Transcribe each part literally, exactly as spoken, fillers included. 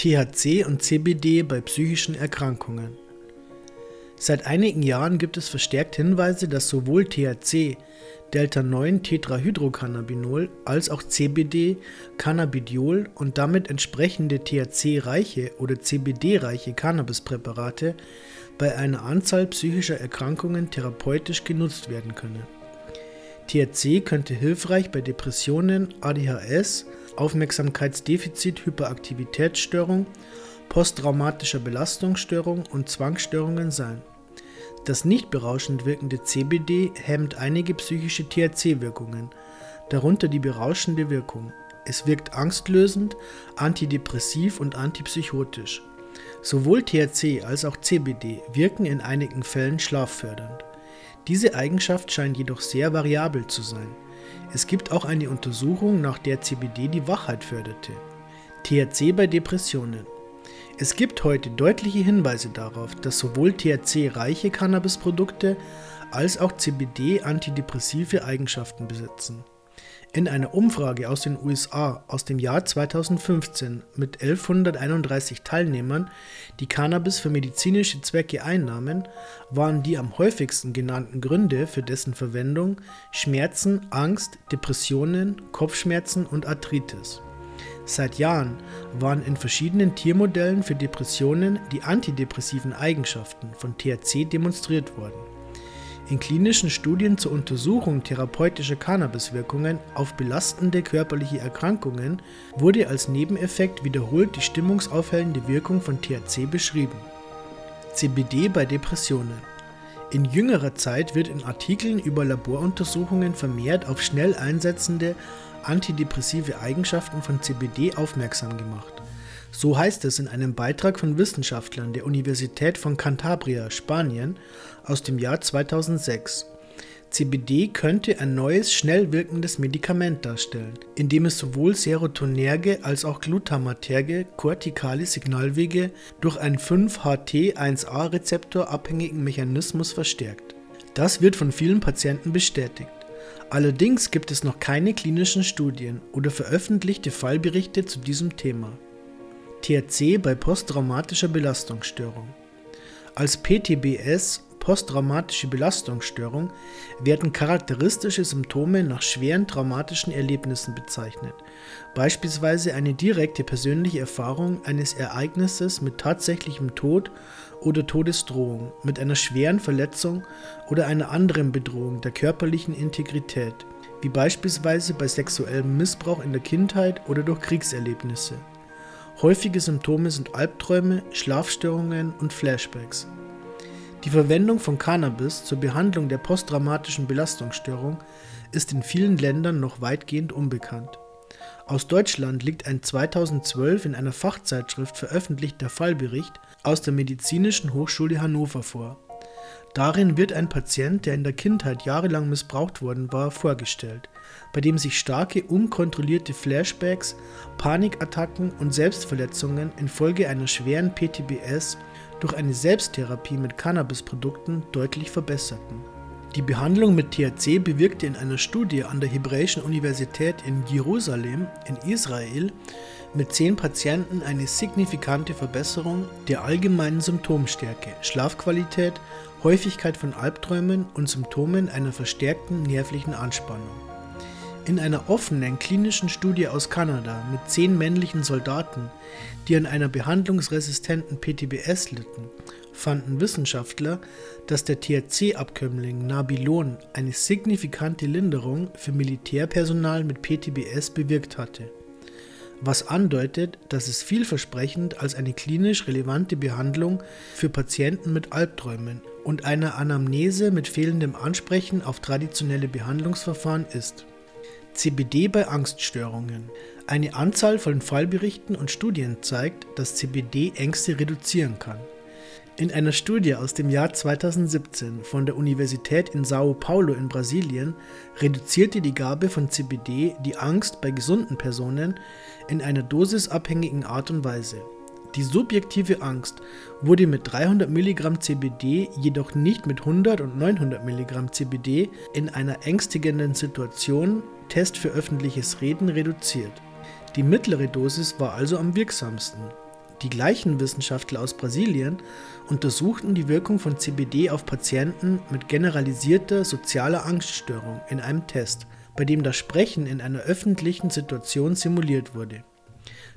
T H C und C B D bei psychischen Erkrankungen. Seit einigen Jahren gibt es verstärkt Hinweise, dass sowohl T H C, Delta neun Tetrahydrocannabinol, als auch C B D, Cannabidiol und damit entsprechende T H C-reiche oder C B D-reiche Cannabispräparate bei einer Anzahl psychischer Erkrankungen therapeutisch genutzt werden können. T H C könnte hilfreich bei Depressionen, A D H S, Aufmerksamkeitsdefizit-Hyperaktivitätsstörung, posttraumatischer Belastungsstörung und Zwangsstörungen sein. Das nicht berauschend wirkende C B D hemmt einige psychische T H C-Wirkungen, darunter die berauschende Wirkung. Es wirkt angstlösend, antidepressiv und antipsychotisch. Sowohl T H C als auch C B D wirken in einigen Fällen schlaffördernd. Diese Eigenschaft scheint jedoch sehr variabel zu sein. Es gibt auch eine Untersuchung, nach der C B D die Wachheit förderte. T H C bei Depressionen. Es gibt heute deutliche Hinweise darauf, dass sowohl T H C-reiche Cannabisprodukte als auch C B D antidepressive Eigenschaften besitzen. In einer Umfrage aus den U S A aus dem Jahr zweitausendfünfzehn mit elfhunderteinunddreißig Teilnehmern, die Cannabis für medizinische Zwecke einnahmen, waren die am häufigsten genannten Gründe für dessen Verwendung Schmerzen, Angst, Depressionen, Kopfschmerzen und Arthritis. Seit Jahren waren in verschiedenen Tiermodellen für Depressionen die antidepressiven Eigenschaften von T H C demonstriert worden. In klinischen Studien zur Untersuchung therapeutischer Cannabiswirkungen auf belastende körperliche Erkrankungen wurde als Nebeneffekt wiederholt die stimmungsaufhellende Wirkung von T H C beschrieben. C B D bei Depressionen. In jüngerer Zeit wird in Artikeln über Laboruntersuchungen vermehrt auf schnell einsetzende antidepressive Eigenschaften von C B D aufmerksam gemacht. So heißt es in einem Beitrag von Wissenschaftlern der Universität von Cantabria, Spanien, aus dem Jahr zweitausendsechs. C B D könnte ein neues, schnell wirkendes Medikament darstellen, indem es sowohl serotonerge als auch glutamaterge, kortikale Signalwege durch einen fünf H T eins A Rezeptor abhängigen Mechanismus verstärkt. Das wird von vielen Patienten bestätigt. Allerdings gibt es noch keine klinischen Studien oder veröffentlichte Fallberichte zu diesem Thema. T H C bei posttraumatischer Belastungsstörung. Als P T B S, posttraumatische Belastungsstörung, werden charakteristische Symptome nach schweren traumatischen Erlebnissen bezeichnet, beispielsweise eine direkte persönliche Erfahrung eines Ereignisses mit tatsächlichem Tod oder Todesdrohung, mit einer schweren Verletzung oder einer anderen Bedrohung der körperlichen Integrität, wie beispielsweise bei sexuellem Missbrauch in der Kindheit oder durch Kriegserlebnisse. Häufige Symptome sind Albträume, Schlafstörungen und Flashbacks. Die Verwendung von Cannabis zur Behandlung der posttraumatischen Belastungsstörung ist in vielen Ländern noch weitgehend unbekannt. Aus Deutschland liegt ein zweitausendzwölf in einer Fachzeitschrift veröffentlichter Fallbericht aus der Medizinischen Hochschule Hannover vor. Darin wird ein Patient, der in der Kindheit jahrelang missbraucht worden war, vorgestellt, bei dem sich starke, unkontrollierte Flashbacks, Panikattacken und Selbstverletzungen infolge einer schweren P T B S durch eine Selbsttherapie mit Cannabisprodukten deutlich verbesserten. Die Behandlung mit T H C bewirkte in einer Studie an der Hebräischen Universität in Jerusalem in Israel mit zehn Patienten eine signifikante Verbesserung der allgemeinen Symptomstärke, Schlafqualität, Häufigkeit von Albträumen und Symptomen einer verstärkten nervlichen Anspannung. In einer offenen klinischen Studie aus Kanada mit zehn männlichen Soldaten, die an einer behandlungsresistenten P T B S litten, fanden Wissenschaftler, dass der T H C-Abkömmling Nabilon eine signifikante Linderung für Militärpersonal mit P T B S bewirkt hatte, was andeutet, dass es vielversprechend als eine klinisch relevante Behandlung für Patienten mit Albträumen und einer Anamnese mit fehlendem Ansprechen auf traditionelle Behandlungsverfahren ist. C B D bei Angststörungen. Eine Anzahl von Fallberichten und Studien zeigt, dass C B D Ängste reduzieren kann. In einer Studie aus dem Jahr zweitausendsiebzehn von der Universität in São Paulo in Brasilien reduzierte die Gabe von C B D die Angst bei gesunden Personen in einer dosisabhängigen Art und Weise. Die subjektive Angst wurde mit dreihundert Milligramm C B D jedoch nicht mit hundert und neunhundert Milligramm C B D in einer ängstigenden Situation, Test für öffentliches Reden, reduziert. Die mittlere Dosis war also am wirksamsten. Die gleichen Wissenschaftler aus Brasilien untersuchten die Wirkung von C B D auf Patienten mit generalisierter sozialer Angststörung in einem Test, bei dem das Sprechen in einer öffentlichen Situation simuliert wurde.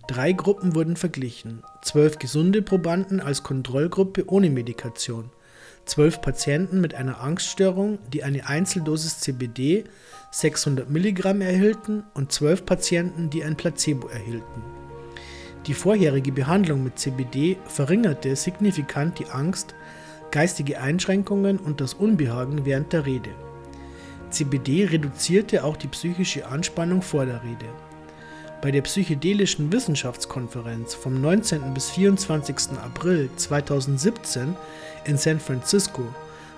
Drei Gruppen wurden verglichen, zwölf gesunde Probanden als Kontrollgruppe ohne Medikation, zwölf Patienten mit einer Angststörung, die eine Einzeldosis C B D sechshundert Milligramm erhielten und zwölf Patienten, die ein Placebo erhielten. Die vorherige Behandlung mit C B D verringerte signifikant die Angst, geistige Einschränkungen und das Unbehagen während der Rede. C B D reduzierte auch die psychische Anspannung vor der Rede. Bei der Psychedelischen Wissenschaftskonferenz vom neunzehnten bis vierundzwanzigsten April zweitausendsiebzehn in San Francisco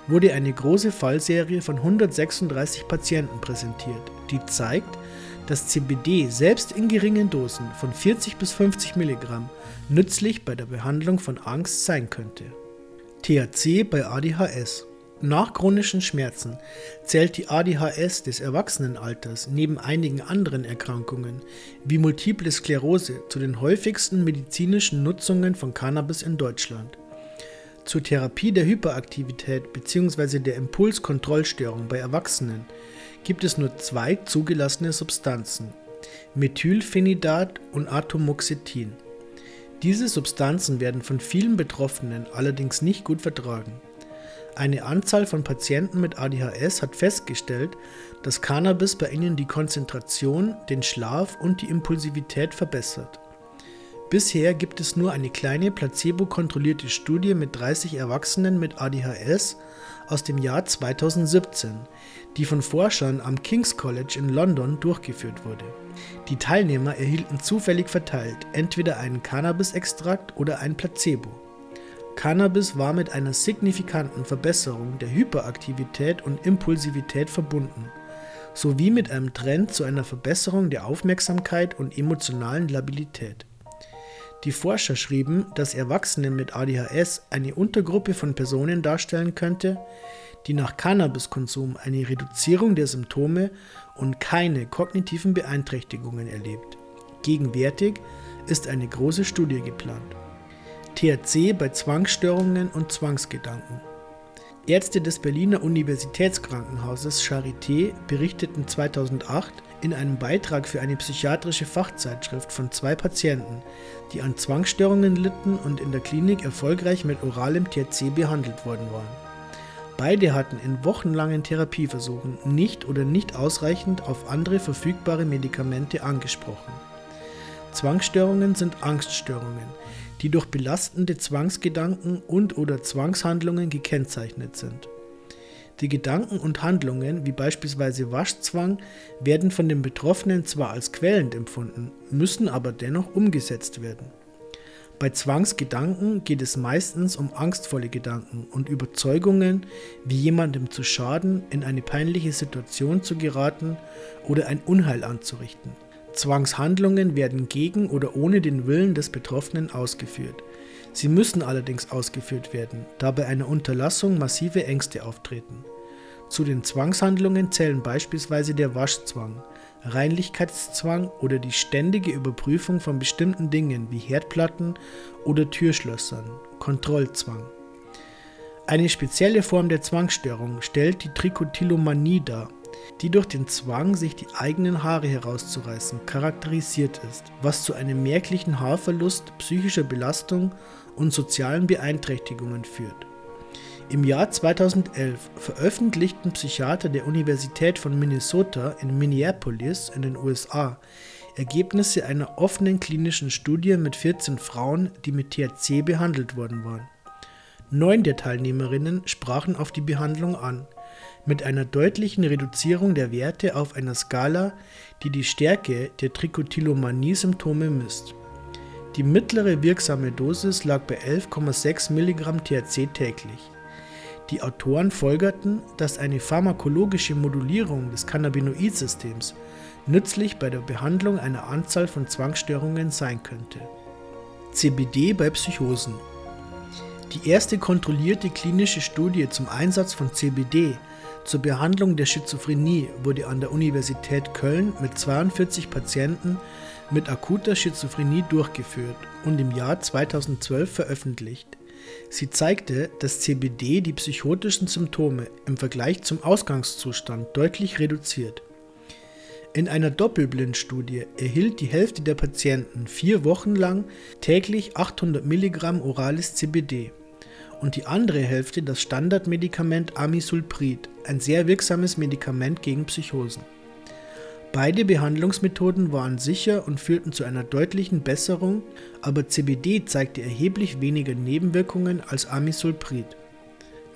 wurde eine große Fallserie von hundertsechsunddreißig Patienten präsentiert, die zeigt, dass C B D selbst in geringen Dosen von vierzig bis fünfzig Milligramm nützlich bei der Behandlung von Angst sein könnte. T H C bei A D H S. Nach chronischen Schmerzen zählt die A D H S des Erwachsenenalters neben einigen anderen Erkrankungen wie Multiple Sklerose zu den häufigsten medizinischen Nutzungen von Cannabis in Deutschland. Zur Therapie der Hyperaktivität bzw. der Impulskontrollstörung bei Erwachsenen gibt es nur zwei zugelassene Substanzen, Methylphenidat und Atomoxetin. Diese Substanzen werden von vielen Betroffenen allerdings nicht gut vertragen. Eine Anzahl von Patienten mit A D H S hat festgestellt, dass Cannabis bei ihnen die Konzentration, den Schlaf und die Impulsivität verbessert. Bisher gibt es nur eine kleine placebo-kontrollierte Studie mit dreißig Erwachsenen mit A D H S aus dem Jahr zweitausendsiebzehn, die von Forschern am King's College in London durchgeführt wurde. Die Teilnehmer erhielten zufällig verteilt entweder einen Cannabis-Extrakt oder ein Placebo. Cannabis war mit einer signifikanten Verbesserung der Hyperaktivität und Impulsivität verbunden, sowie mit einem Trend zu einer Verbesserung der Aufmerksamkeit und emotionalen Labilität. Die Forscher schrieben, dass Erwachsene mit A D H S eine Untergruppe von Personen darstellen könnte, die nach Cannabiskonsum eine Reduzierung der Symptome und keine kognitiven Beeinträchtigungen erlebt. Gegenwärtig ist eine große Studie geplant. T H C bei Zwangsstörungen und Zwangsgedanken. Ärzte des Berliner Universitätskrankenhauses Charité berichteten zweitausendacht in einem Beitrag für eine psychiatrische Fachzeitschrift von zwei Patienten, die an Zwangsstörungen litten und in der Klinik erfolgreich mit oralem T H C behandelt worden waren. Beide hatten in wochenlangen Therapieversuchen nicht oder nicht ausreichend auf andere verfügbare Medikamente angesprochen. Zwangsstörungen sind Angststörungen, die durch belastende Zwangsgedanken und/oder Zwangshandlungen gekennzeichnet sind. Die Gedanken und Handlungen, wie beispielsweise Waschzwang, werden von den Betroffenen zwar als quälend empfunden, müssen aber dennoch umgesetzt werden. Bei Zwangsgedanken geht es meistens um angstvolle Gedanken und Überzeugungen, wie jemandem zu schaden, in eine peinliche Situation zu geraten oder ein Unheil anzurichten. Zwangshandlungen werden gegen oder ohne den Willen des Betroffenen ausgeführt. Sie müssen allerdings ausgeführt werden, da bei einer Unterlassung massive Ängste auftreten. Zu den Zwangshandlungen zählen beispielsweise der Waschzwang, Reinlichkeitszwang oder die ständige Überprüfung von bestimmten Dingen wie Herdplatten oder Türschlössern, Kontrollzwang. Eine spezielle Form der Zwangsstörung stellt die Trichotillomanie dar, die durch den Zwang, sich die eigenen Haare herauszureißen, charakterisiert ist, was zu einem merklichen Haarverlust, psychischer Belastung und sozialen Beeinträchtigungen führt. Im Jahr zweitausendelf veröffentlichten Psychiater der Universität von Minnesota in Minneapolis in den U S A Ergebnisse einer offenen klinischen Studie mit vierzehn Frauen, die mit T H C behandelt worden waren. Neun der Teilnehmerinnen sprachen auf die Behandlung an, mit einer deutlichen Reduzierung der Werte auf einer Skala, die die Stärke der Trichotillomanie-Symptome misst. Die mittlere wirksame Dosis lag bei elf Komma sechs Milligramm T H C täglich. Die Autoren folgerten, dass eine pharmakologische Modulierung des Cannabinoid-Systems nützlich bei der Behandlung einer Anzahl von Zwangsstörungen sein könnte. C B D bei Psychosen. Die erste kontrollierte klinische Studie zum Einsatz von C B D zur Behandlung der Schizophrenie wurde an der Universität Köln mit zweiundvierzig Patienten mit akuter Schizophrenie durchgeführt und im Jahr zweitausendzwölf veröffentlicht. Sie zeigte, dass C B D die psychotischen Symptome im Vergleich zum Ausgangszustand deutlich reduziert. In einer Doppelblindstudie erhielt die Hälfte der Patienten vier Wochen lang täglich achthundert Milligramm orales C B D und die andere Hälfte das Standardmedikament Amisulprid, ein sehr wirksames Medikament gegen Psychosen. Beide Behandlungsmethoden waren sicher und führten zu einer deutlichen Besserung, aber C B D zeigte erheblich weniger Nebenwirkungen als Amisulprid.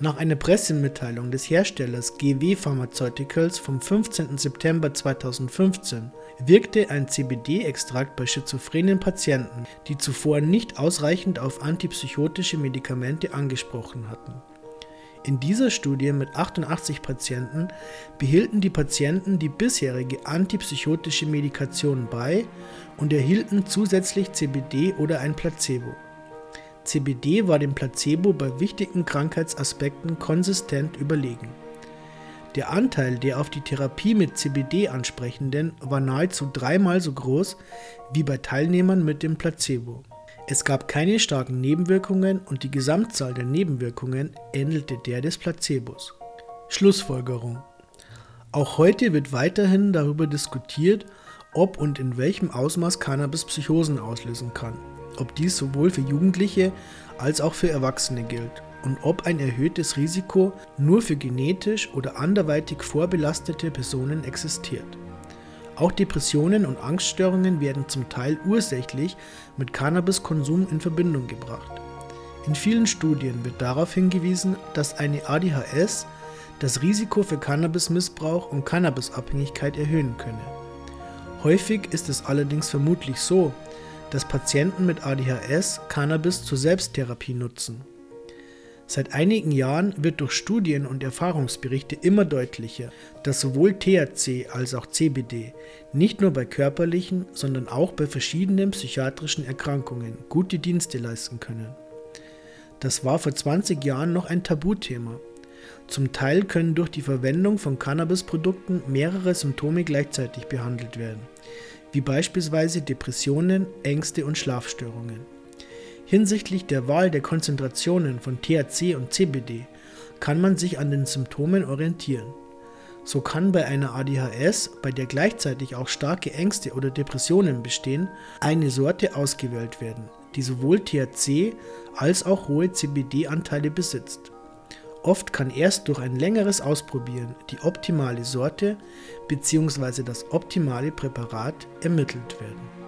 Nach einer Pressemitteilung des Herstellers G W Pharmaceuticals vom fünfzehnten September zweitausendfünfzehn wirkte ein C B D-Extrakt bei schizophrenen Patienten, die zuvor nicht ausreichend auf antipsychotische Medikamente angesprochen hatten. In dieser Studie mit achtundachtzig Patienten behielten die Patienten die bisherige antipsychotische Medikation bei und erhielten zusätzlich C B D oder ein Placebo. C B D war dem Placebo bei wichtigen Krankheitsaspekten konsistent überlegen. Der Anteil der auf die Therapie mit C B D ansprechenden war nahezu dreimal so groß wie bei Teilnehmern mit dem Placebo. Es gab keine starken Nebenwirkungen und die Gesamtzahl der Nebenwirkungen ähnelte der des Placebos. Schlussfolgerung: Auch heute wird weiterhin darüber diskutiert, ob und in welchem Ausmaß Cannabis Psychosen auslösen kann, ob dies sowohl für Jugendliche als auch für Erwachsene gilt und ob ein erhöhtes Risiko nur für genetisch oder anderweitig vorbelastete Personen existiert. Auch Depressionen und Angststörungen werden zum Teil ursächlich mit Cannabiskonsum in Verbindung gebracht. In vielen Studien wird darauf hingewiesen, dass eine A D H S das Risiko für Cannabismissbrauch und Cannabisabhängigkeit erhöhen könne. Häufig ist es allerdings vermutlich so, dass Patienten mit A D H S Cannabis zur Selbsttherapie nutzen. Seit einigen Jahren wird durch Studien und Erfahrungsberichte immer deutlicher, dass sowohl T H C als auch C B D nicht nur bei körperlichen, sondern auch bei verschiedenen psychiatrischen Erkrankungen gute Dienste leisten können. Das war vor zwanzig Jahren noch ein Tabuthema. Zum Teil können durch die Verwendung von Cannabisprodukten mehrere Symptome gleichzeitig behandelt werden, wie beispielsweise Depressionen, Ängste und Schlafstörungen. Hinsichtlich der Wahl der Konzentrationen von T H C und C B D kann man sich an den Symptomen orientieren. So kann bei einer A D H S, bei der gleichzeitig auch starke Ängste oder Depressionen bestehen, eine Sorte ausgewählt werden, die sowohl T H C als auch hohe C B D-Anteile besitzt. Oft kann erst durch ein längeres Ausprobieren die optimale Sorte bzw. das optimale Präparat ermittelt werden.